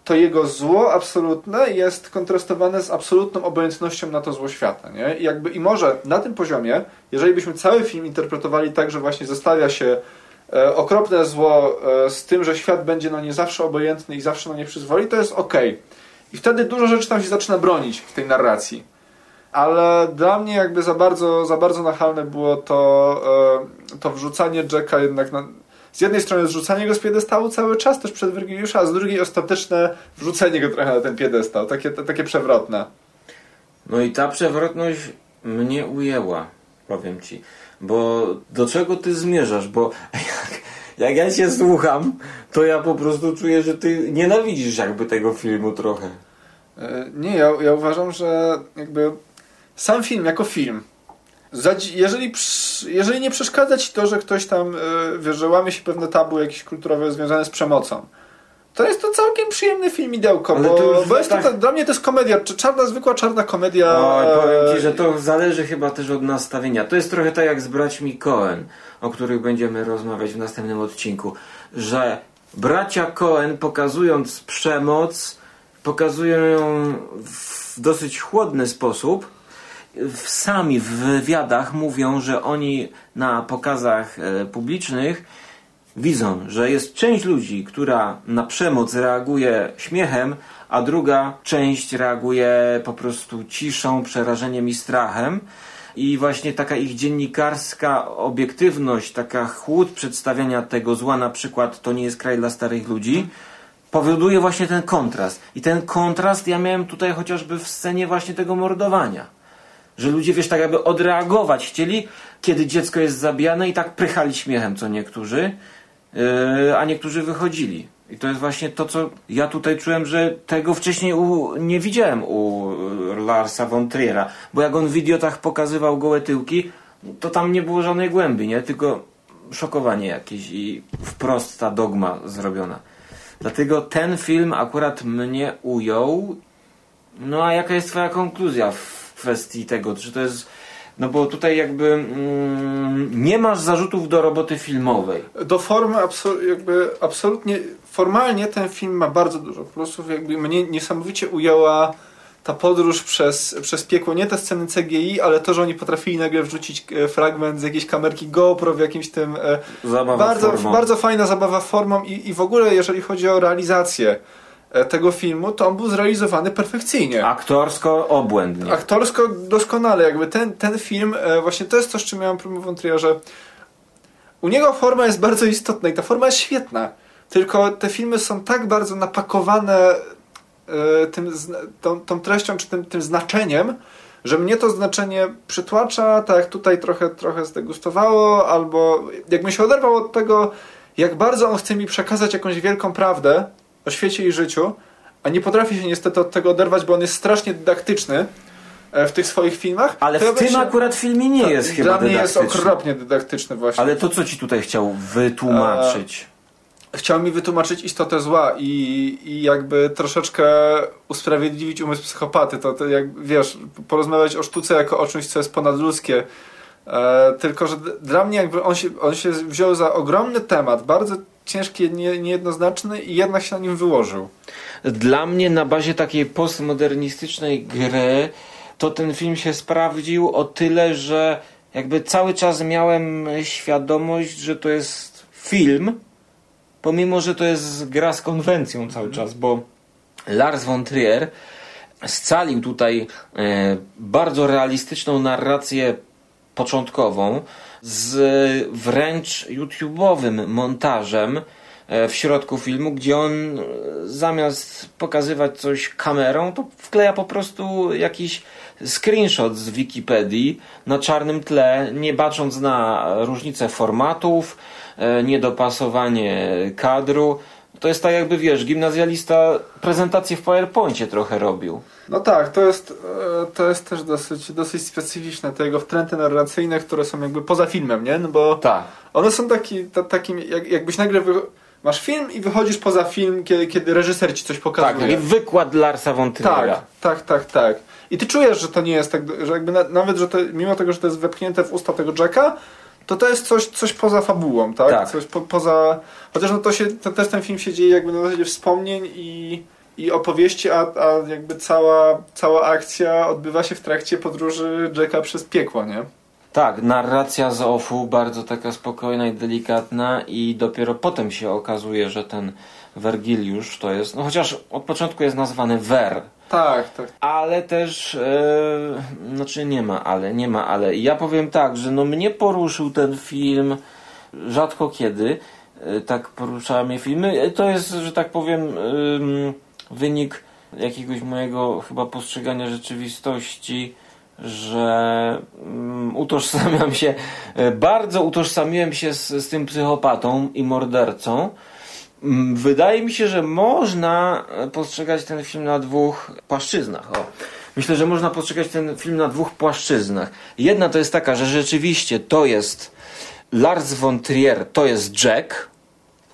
to jego zło absolutne jest kontrastowane z absolutną obojętnością na to zło świata, nie? I, jakby, i może na tym poziomie, jeżeli byśmy cały film interpretowali tak, że właśnie zostawia się e, okropne zło e, z tym, że świat będzie na nie zawsze obojętny i zawsze na nie przyzwoli, to jest okej. Okay. I wtedy dużo rzeczy tam się zaczyna bronić w tej narracji. Ale dla mnie jakby za bardzo, za bardzo nachalne było to, e, to wrzucanie Jacka jednak na, z jednej strony zrzucanie go z piedestału cały czas, też przed Wergiliusza, a z drugiej ostateczne wrzucenie go trochę na ten piedestał, takie, takie przewrotne. No i ta przewrotność mnie ujęła, powiem ci, bo do czego ty zmierzasz, bo jak, jak ja cię słucham, to ja po prostu czuję, że ty nienawidzisz jakby tego filmu trochę. Nie, ja, ja uważam, że jakby sam film jako film, jeżeli, jeżeli nie przeszkadza ci to, że ktoś tam, wiesz, że łamie się pewne tabu jakieś kulturowe związane z przemocą, to jest to całkiem przyjemny filmidełko, bo, to bo jest tak... to, dla mnie to jest komedia, czarna, zwykła czarna komedia. Oj, powiem ci, że to zależy chyba też od nastawienia. To jest trochę tak jak z braćmi Coen, o których będziemy rozmawiać w następnym odcinku, że bracia Coen, pokazując przemoc, pokazują ją w dosyć chłodny sposób. Sami w wywiadach mówią, że oni na pokazach publicznych widzą, że jest część ludzi, która na przemoc reaguje śmiechem, a druga część reaguje po prostu ciszą, przerażeniem i strachem. I właśnie taka ich dziennikarska obiektywność, taka chłód przedstawiania tego zła, na przykład to nie jest kraj dla starych ludzi, powoduje właśnie ten kontrast. I ten kontrast ja miałem tutaj chociażby w scenie właśnie tego mordowania. Że ludzie, wiesz, tak jakby odreagować chcieli, kiedy dziecko jest zabijane, i tak prychali śmiechem, co niektórzy. Yy, a niektórzy wychodzili. I to jest właśnie to, co ja tutaj czułem, że tego wcześniej u, nie widziałem u Larsa von Triera, bo jak on w Idiotach pokazywał gołe tyłki, to tam nie było żadnej głębi, nie? Tylko szokowanie jakieś i wprost ta dogma zrobiona. Dlatego ten film akurat mnie ujął. No a jaka jest twoja konkluzja w kwestii tego, czy to jest... No bo tutaj jakby mm, nie masz zarzutów do roboty filmowej. Do formy absol- jakby absolutnie... Formalnie ten film ma bardzo dużo plusów. Jakby mnie niesamowicie ujęła ta podróż przez, przez piekło. Nie te sceny C G I, ale to, że oni potrafili nagle wrzucić fragment z jakiejś kamerki GoPro w jakimś tym... Zabawa bardzo, formą. Bardzo fajna zabawa formą i, i w ogóle jeżeli chodzi o realizację tego filmu, to on był zrealizowany perfekcyjnie. Aktorsko obłędnie. Aktorsko doskonale. Jakby ten, ten film, e, właśnie to jest to, z czym miałem problem w Trierze, że u niego forma jest bardzo istotna i ta forma jest świetna. Tylko te filmy są tak bardzo napakowane e, tym, tą, tą treścią, czy tym, tym znaczeniem, że mnie to znaczenie przytłacza, tak jak tutaj trochę, trochę zdegustowało, albo jakbym się oderwał od tego, jak bardzo on chce mi przekazać jakąś wielką prawdę o świecie i życiu, a nie potrafi się niestety od tego oderwać, bo on jest strasznie dydaktyczny w tych swoich filmach. Ale w tym się... akurat filmie nie to jest chyba dydaktyczny. Dla mnie jest okropnie dydaktyczny właśnie. Ale to co ci tutaj chciał wytłumaczyć? E... Chciał mi wytłumaczyć istotę zła i, i jakby troszeczkę usprawiedliwić umysł psychopaty. To, to jak, wiesz, porozmawiać o sztuce jako o czymś, co jest ponadludzkie. E... Tylko, że dla mnie jakby on się, on się wziął za ogromny temat, bardzo ciężki, nie, niejednoznaczny i jednak się na nim wyłożył. Dla mnie na bazie takiej postmodernistycznej gry to ten film się sprawdził o tyle, że jakby cały czas miałem świadomość, że to jest film, pomimo, że to jest gra z konwencją cały czas, bo Lars von Trier scalił tutaj e, bardzo realistyczną narrację początkową z wręcz YouTube'owym montażem w środku filmu, gdzie on zamiast pokazywać coś kamerą, to wkleja po prostu jakiś screenshot z Wikipedii na czarnym tle, nie bacząc na różnice formatów, niedopasowanie kadru. To jest tak jakby, wiesz, gimnazjalista prezentację w PowerPoincie trochę robił. No tak, to jest, to jest też dosyć, dosyć specyficzne, te jego wtręty narracyjne, które są jakby poza filmem, nie? No bo tak. One są taki, ta, takim, jak, jakbyś nagle wy... masz film i wychodzisz poza film, kiedy, kiedy reżyser ci coś pokazuje. Tak, i wykład Larsa von Triera. Tak, tak, tak, tak. I ty czujesz, że to nie jest tak, że jakby na, nawet, że to, mimo tego, że to jest wepchnięte w usta tego Jacka, to to jest coś, coś poza fabułą, tak? tak. Coś po, poza... Chociaż no to się, to też ten film się dzieje jakby na zasadzie wspomnień i, i opowieści, a, a jakby cała, cała akcja odbywa się w trakcie podróży Jacka przez piekło, nie? Tak, narracja z ofu, bardzo taka spokojna i delikatna, i dopiero potem się okazuje, że ten Wergiliusz to jest... No chociaż od początku jest nazwany Wer. Tak, tak. Ale też... Yy, znaczy nie ma ale, nie ma ale. I ja powiem tak, że no mnie poruszył ten film rzadko kiedy, tak poruszały mnie filmy. To jest, że tak powiem, wynik jakiegoś mojego chyba postrzegania rzeczywistości, że utożsamiam się, bardzo utożsamiłem się z, z tym psychopatą i mordercą. Wydaje mi się, że można postrzegać ten film na dwóch płaszczyznach. O. Myślę, że można postrzegać ten film na dwóch płaszczyznach. Jedna to jest taka, że rzeczywiście to jest Lars von Trier, to jest Jack,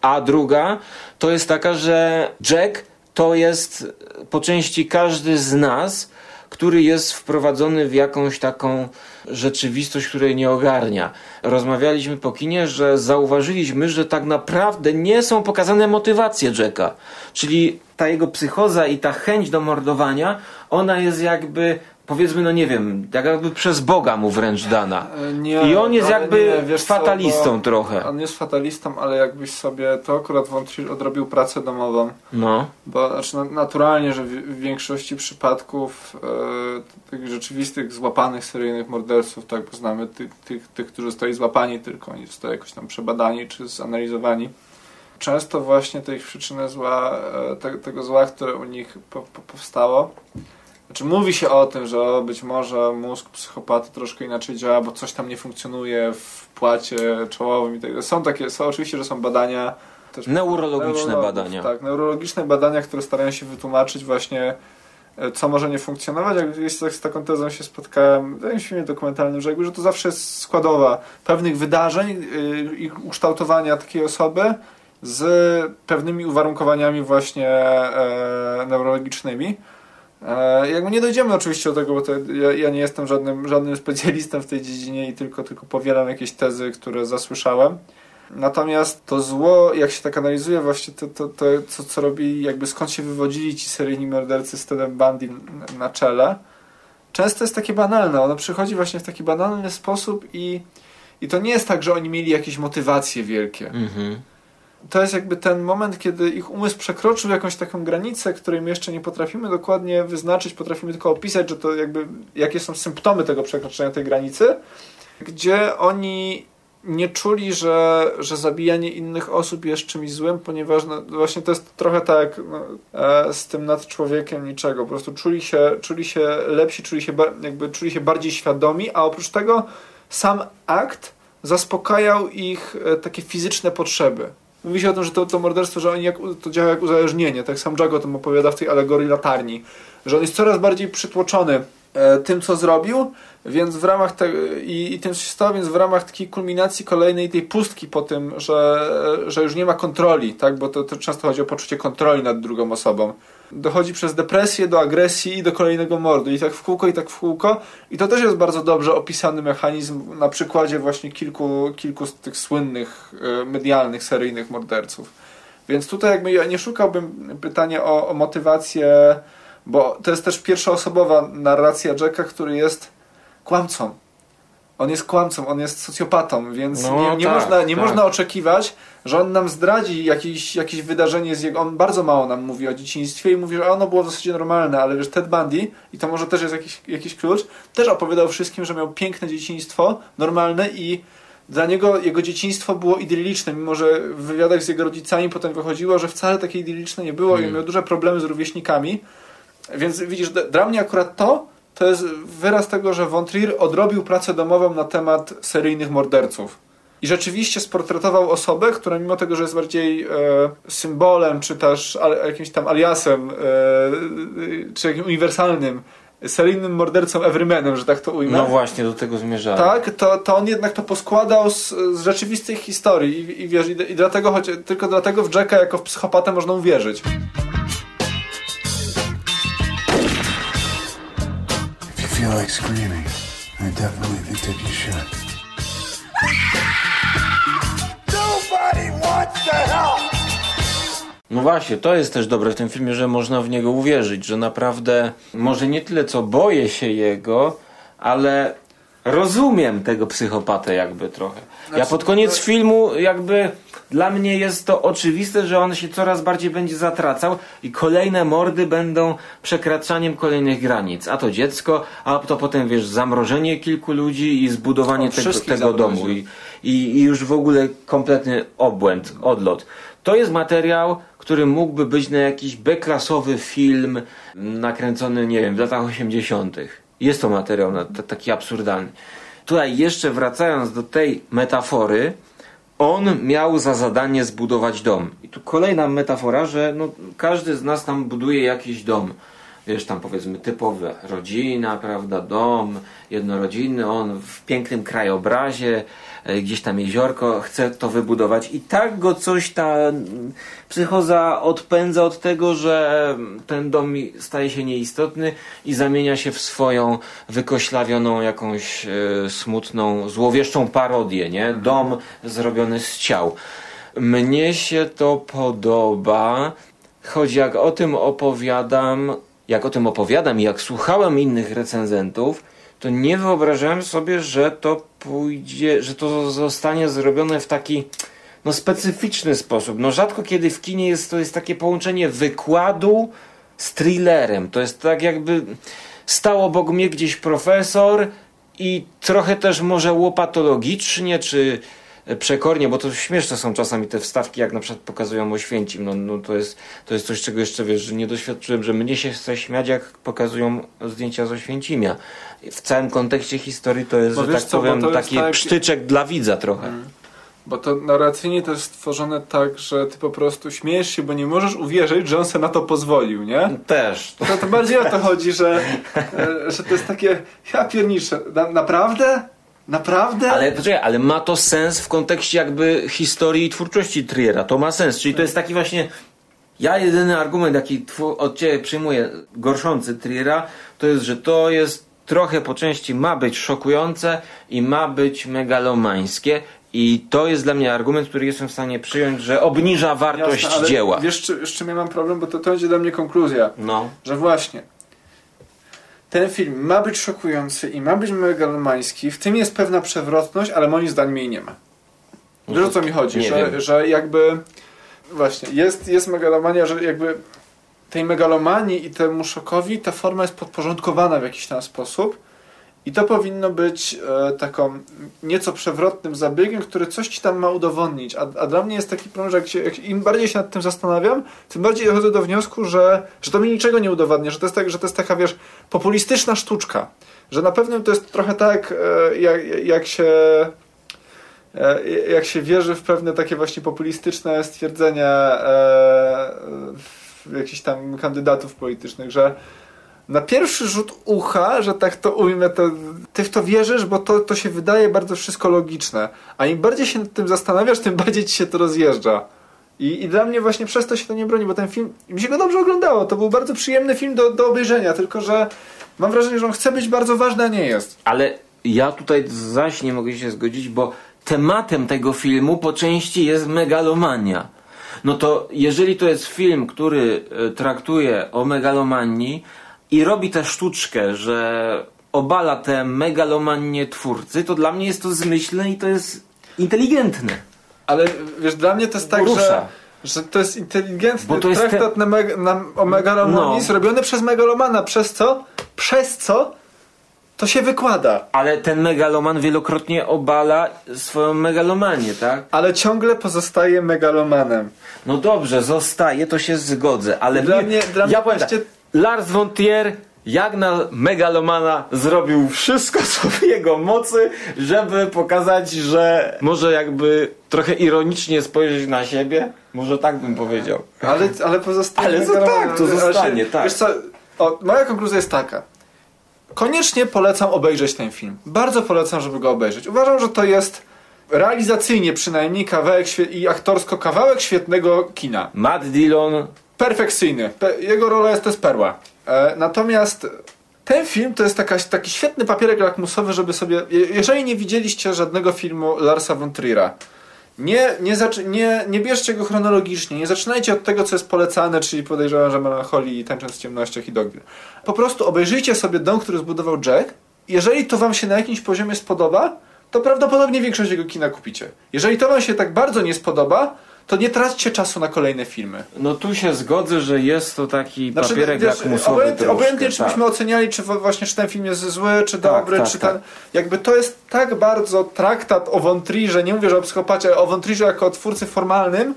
a druga to jest taka, że Jack to jest po części każdy z nas, który jest wprowadzony w jakąś taką rzeczywistość, której nie ogarnia. Rozmawialiśmy po kinie, że zauważyliśmy, że tak naprawdę nie są pokazane motywacje Jacka. Czyli ta jego psychoza i ta chęć do mordowania, ona jest jakby, powiedzmy, no nie wiem, jakby przez Boga mu wręcz dana. Nie, I on jest jakby nie, wiesz fatalistą co, trochę. On jest fatalistą, ale jakbyś sobie to akurat von Trier odrobił pracę domową. No. Bo znaczy, naturalnie, że w większości przypadków e, tych rzeczywistych, złapanych seryjnych morderców, tak bo znamy tych, tych, tych, którzy zostali złapani, tylko oni zostali jakoś tam przebadani czy zanalizowani. Często właśnie te ich przyczyny zła, te, tego zła, które u nich po, po, powstało. Znaczy mówi się o tym, że o, być może mózg psychopaty troszkę inaczej działa, bo coś tam nie funkcjonuje w płacie czołowym i tak dalej. Są takie, są, oczywiście, że są badania... Też neurologiczne badania. Tak, neurologiczne badania, które starają się wytłumaczyć właśnie, co może nie funkcjonować. Jak z taką tezą się spotkałem w jakimś filmie dokumentalnym, że, jakby, że to zawsze jest składowa pewnych wydarzeń i ukształtowania takiej osoby z pewnymi uwarunkowaniami właśnie e, neurologicznymi. Jakby nie dojdziemy oczywiście do tego, bo to ja, ja nie jestem żadnym, żadnym specjalistą w tej dziedzinie i tylko, tylko powielam jakieś tezy, które zasłyszałem. Natomiast to zło, jak się tak analizuje właśnie to, to, to co, co robi, jakby skąd się wywodzili ci seryjni mordercy z Tedem Bundy na czele, często jest takie banalne. Ono przychodzi właśnie w taki banalny sposób i, i to nie jest tak, że oni mieli jakieś motywacje wielkie. Mhm. To jest jakby ten moment, kiedy ich umysł przekroczył jakąś taką granicę, której my jeszcze nie potrafimy dokładnie wyznaczyć, potrafimy tylko opisać, że to jakby jakie są symptomy tego przekroczenia tej granicy, gdzie oni nie czuli, że, że zabijanie innych osób jest czymś złym, ponieważ no, właśnie to jest trochę tak no, e, z tym nadczłowiekiem niczego. Po prostu czuli się, czuli się lepsi, czuli się, jakby, czuli się bardziej świadomi, a oprócz tego sam akt zaspokajał ich e, takie fizyczne potrzeby. Mówi się o tym, że to, to morderstwo, że oni jak, to działa jak uzależnienie. Tak sam Jack o tym opowiada w tej alegorii latarni. Że on jest coraz bardziej przytłoczony e, tym, co zrobił, więc w ramach te, i, i tym, co się stało, więc w ramach takiej kulminacji kolejnej tej pustki po tym, że, że już nie ma kontroli, tak? Bo to, to często chodzi o poczucie kontroli nad drugą osobą. Dochodzi przez depresję do agresji i do kolejnego mordu. I tak w kółko, i tak w kółko. I to też jest bardzo dobrze opisany mechanizm na przykładzie właśnie kilku, kilku z tych słynnych medialnych, seryjnych morderców. Więc tutaj jakby ja nie szukałbym pytania o, o motywację, bo to jest też pierwszoosobowa narracja Jacka, który jest kłamcą. On jest kłamcą, on jest socjopatą, więc no, nie, nie, tak, można, nie tak. można oczekiwać, że on nam zdradzi jakieś, jakieś wydarzenie z jego... On bardzo mało nam mówi o dzieciństwie i mówi, że ono było w zasadzie normalne, ale wiesz, Ted Bundy, i to może też jest jakiś, jakiś klucz, też opowiadał wszystkim, że miał piękne dzieciństwo, normalne i dla niego jego dzieciństwo było idylliczne, mimo że w wywiadach z jego rodzicami potem wychodziło, że wcale takie idylliczne nie było hmm. i miał duże problemy z rówieśnikami. Więc widzisz, dla mnie akurat to To jest wyraz tego, że von Trier odrobił pracę domową na temat seryjnych morderców. I rzeczywiście sportretował osobę, która mimo tego, że jest bardziej e, symbolem, czy też al, jakimś tam aliasem, e, czy jakimś uniwersalnym, seryjnym mordercą everymanem, że tak to ujmę. No właśnie, do tego zmierzałem. Tak, to, to on jednak to poskładał z, z rzeczywistych historii. I, i, wiesz, i, i dlatego, choć, tylko dlatego w Jacka jako w psychopatę można uwierzyć. I feel like screaming. I definitely think that you should. Nobody wants the help! No właśnie, to jest też dobre w tym filmie, że można w niego uwierzyć, że naprawdę może nie tyle co boję się jego, ale rozumiem tego psychopatę jakby trochę. Ja pod koniec filmu jakby dla mnie jest to oczywiste, że on się coraz bardziej będzie zatracał i kolejne mordy będą przekraczaniem kolejnych granic. A to dziecko, a to potem wiesz zamrożenie kilku ludzi i zbudowanie tego, tego domu. I, i, i już w ogóle kompletny obłęd, odlot. To jest materiał, który mógłby być na jakiś B-klasowy film nakręcony, nie wiem, w latach osiemdziesiątych. Jest to materiał na t- taki absurdalny. Tutaj jeszcze wracając do tej metafory, on miał za zadanie zbudować dom. I tu kolejna metafora, że no, każdy z nas tam buduje jakiś dom. Wiesz, tam powiedzmy typowe rodzina, prawda, dom jednorodzinny, on w pięknym krajobrazie, gdzieś tam jeziorko, chce to wybudować i tak go coś ta psychoza odpędza od tego, że ten dom staje się nieistotny i zamienia się w swoją wykoślawioną jakąś e, smutną, złowieszczą parodię, nie? Dom zrobiony z ciał. Mnie się to podoba, choć jak o tym opowiadam, jak o tym opowiadam i jak słuchałem innych recenzentów, to nie wyobrażałem sobie, że to pójdzie, że to zostanie zrobione w taki no, specyficzny sposób. No, rzadko kiedy w kinie jest, to jest takie połączenie wykładu z thrillerem. To jest tak jakby stał obok mnie gdzieś profesor i trochę też może łopatologicznie czy przekornie, bo to śmieszne są czasami te wstawki, jak na przykład pokazują Oświęcim. No, no to jest, to jest coś, czego jeszcze wiesz, że nie doświadczyłem, że mnie się chce śmiać, jak pokazują zdjęcia z Oświęcimia. W całym kontekście historii to jest, bo że tak co, powiem, taki tak... psztyczek dla widza trochę. Hmm. Bo to narracyjnie też stworzone tak, że ty po prostu śmiejesz się, bo nie możesz uwierzyć, że on sobie na to pozwolił, nie? Też. To, to bardziej o to chodzi, że, że to jest takie, ja pierniczę, na, naprawdę? Naprawdę? Ale, poczekaj, ale ma to sens w kontekście jakby historii i twórczości Triera. To ma sens. Czyli to jest taki właśnie... Ja jedyny argument, jaki tw- od ciebie przyjmuję, gorszący Triera, to jest, że to jest trochę po części ma być szokujące i ma być megalomańskie. I to jest dla mnie argument, który jestem w stanie przyjąć, że obniża wartość Jasne, ale dzieła. Wiesz, czy, z czym ja mam problem? Bo to, to będzie dla mnie konkluzja. No. Że właśnie... Ten film ma być szokujący i ma być megalomański, w tym jest pewna przewrotność, ale moim zdaniem jej nie ma. Wiesz, o co mi chodzi, że, że jakby właśnie jest, jest megalomania, że jakby tej megalomanii i temu szokowi ta forma jest podporządkowana w jakiś tam sposób i to powinno być e, taką nieco przewrotnym zabiegiem, który coś ci tam ma udowodnić, a, a dla mnie jest taki problem, że jak się, jak im bardziej się nad tym zastanawiam, tym bardziej dochodzę do wniosku, że, że to mi niczego nie udowadnia, że to jest tak, że to jest taka, wiesz, populistyczna sztuczka, że na pewno to jest trochę tak, e, jak, jak się e, jak się wierzy w pewne takie właśnie populistyczne stwierdzenia e, jakichś tam kandydatów politycznych, że na pierwszy rzut ucha, że tak to ujmę, to ty w to wierzysz, bo to, to się wydaje bardzo wszystko logiczne. A im bardziej się nad tym zastanawiasz, tym bardziej ci się to rozjeżdża. I, i dla mnie właśnie przez to się to nie broni, bo ten film, mi się go dobrze oglądało, to był bardzo przyjemny film do, do obejrzenia, tylko że mam wrażenie, że on chce być bardzo ważny, a nie jest. Ale ja tutaj zaś nie mogę się zgodzić, bo tematem tego filmu po części jest megalomania. No to jeżeli to jest film, który traktuje o megalomanii, i robi tę sztuczkę, że obala te megalomanie twórcy, to dla mnie jest to zmyślne i to jest inteligentne. Ale wiesz, dla mnie to jest tak, że, że to jest inteligentny to jest traktat te... na me- na, o megalomanii no. zrobiony przez megalomana, przez co? Przez co? To się wykłada. Ale ten megaloman wielokrotnie obala swoją megalomanię, tak? Ale ciągle pozostaje megalomanem. No dobrze, zostaje, to się zgodzę, ale dla mnie, mnie, dla ja mnie właśnie... Lars von Trier, jak na megalomana, zrobił wszystko, co w jego mocy, żeby pokazać, że może jakby trochę ironicznie spojrzeć na siebie. Może tak bym powiedział. Ale, ale pozostanie. Ale to tak, to zostanie, tak. Wiesz co, o, moja konkluzja jest taka. Koniecznie polecam obejrzeć ten film. Bardzo polecam, żeby go obejrzeć. Uważam, że to jest realizacyjnie przynajmniej kawałek świe- i aktorsko kawałek świetnego kina. Matt Dillon... perfekcyjny. Pe- jego rola jest, to jest perła. E, natomiast ten film to jest taka, taki świetny papierek lakmusowy, żeby sobie... Je- jeżeli nie widzieliście żadnego filmu Larsa von Triera, nie, nie, zac- nie, nie bierzcie go chronologicznie, nie zaczynajcie od tego, co jest polecane, czyli podejrzewam, że Melancholii i Tańczę w ciemnościach i Dogma. Po prostu obejrzyjcie sobie Dom, który zbudował Jack. Jeżeli to wam się na jakimś poziomie spodoba, to prawdopodobnie większość jego kina kupicie. Jeżeli to wam się tak bardzo nie spodoba, to nie traćcie czasu na kolejne filmy. No tu się zgodzę, że jest to taki znaczy, papierek lakmusowy troszkę. Obojętnie, czy byśmy oceniali, czy właśnie czy ten film jest zły, czy tak, dobry, tak, czy ten... Tak. Jakby to jest tak bardzo traktat o Von Trierze, nie mówię, że o psychopacie, ale o Von Trierze jako o twórcy formalnym,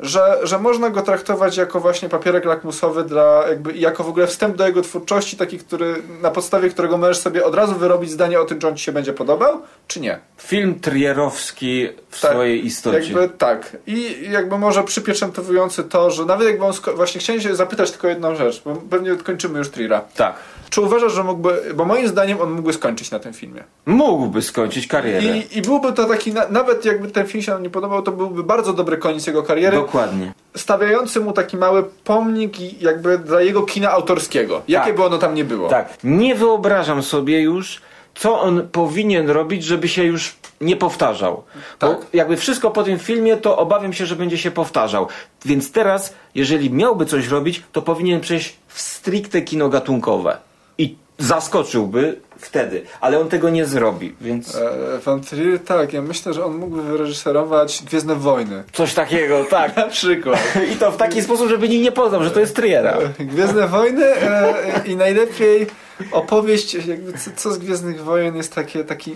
że, że można go traktować jako właśnie papierek lakmusowy dla jakby, jako w ogóle wstęp do jego twórczości, taki, który na podstawie którego możesz sobie od razu wyrobić zdanie o tym, czy on ci się będzie podobał, czy nie. Film trierowski w tak, swojej istocie. Jakby tak. I jakby może przypieczętowujący to, że nawet jakby on właśnie chciałem się zapytać tylko jedną rzecz, bo pewnie kończymy już Triera. Tak. Czy uważasz, że mógłby, bo moim zdaniem on mógłby skończyć na tym filmie. Mógłby skończyć karierę. I, i byłby to taki, na, nawet jakby ten film się nam nie podobał, to byłby bardzo dobry koniec jego kariery. Dokładnie. Stawiający mu taki mały pomnik jakby dla jego kina autorskiego. Jakie by ono tam nie było. Tak. Nie wyobrażam sobie już, co on powinien robić, żeby się już nie powtarzał. Tak. Bo jakby wszystko po tym filmie, to obawiam się, że będzie się powtarzał. Więc teraz, jeżeli miałby coś robić, to powinien przejść w stricte kino gatunkowe. I zaskoczyłby wtedy, ale on tego nie zrobi, więc... E, Von Trier, tak, ja myślę, że on mógłby wyreżyserować Gwiezdne Wojny. Coś takiego, tak. Na przykład. I to w taki sposób, żeby nikt nie poznał, że to jest Triera. Gwiezdne Wojny e, i najlepiej opowieść, jakby co, co z Gwiezdnych Wojen jest takie, taki e,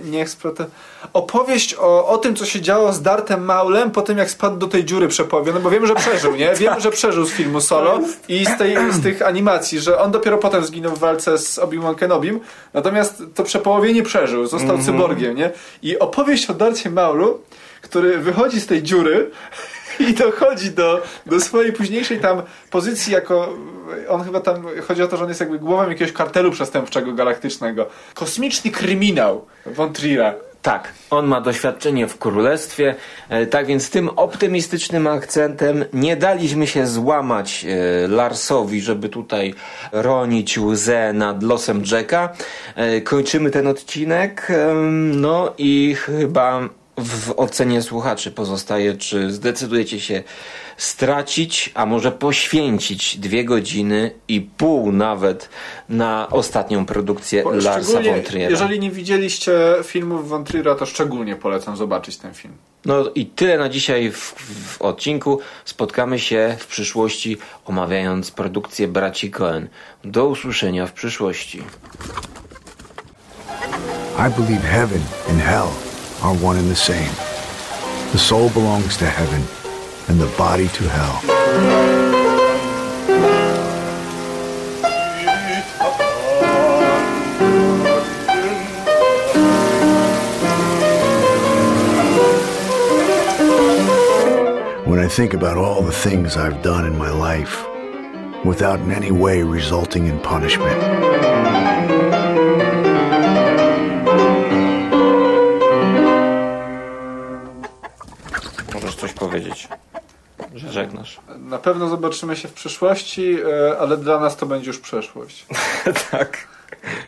nieeksplotowany. Opowieść o, o tym, co się działo z Dartem Maulem po tym, jak spadł do tej dziury przepowie, no bo wiemy, że przeżył, nie? Wiemy, że przeżył z filmu Solo i z, tej, z tych animacji, że on dopiero potem zginął w walce z Obi-Wan Kenobim. Natomiast to przepołowienie przeżył, został mm-hmm. cyborgiem, nie? I opowieść o Darcie Maulu, który wychodzi z tej dziury i dochodzi do, do swojej późniejszej tam pozycji jako... On chyba tam... Chodzi o to, że on jest jakby głową jakiegoś kartelu przestępczego galaktycznego. Kosmiczny kryminał Von Triera. Tak, on ma doświadczenie w królestwie, tak więc tym optymistycznym akcentem nie daliśmy się złamać Larsowi, żeby tutaj ronić łzę nad losem Jacka. Kończymy ten odcinek, no i chyba w ocenie słuchaczy pozostaje, czy zdecydujecie się stracić, a może poświęcić dwie godziny i pół nawet na ostatnią produkcję Larsa von Triera. Jeżeli nie widzieliście filmów von Triera, to szczególnie polecam zobaczyć ten film. No i tyle na dzisiaj w, w odcinku. Spotkamy się w przyszłości, omawiając produkcję braci Coen. Do usłyszenia w przyszłości. I believe heaven and hell are one and the same. The soul belongs to heaven and the body to hell. When I think about all the things I've done in my life, without in any way resulting in punishment, coś powiedzieć, że żegnasz. Na pewno zobaczymy się w przyszłości, ale dla nas to będzie już przeszłość. Tak.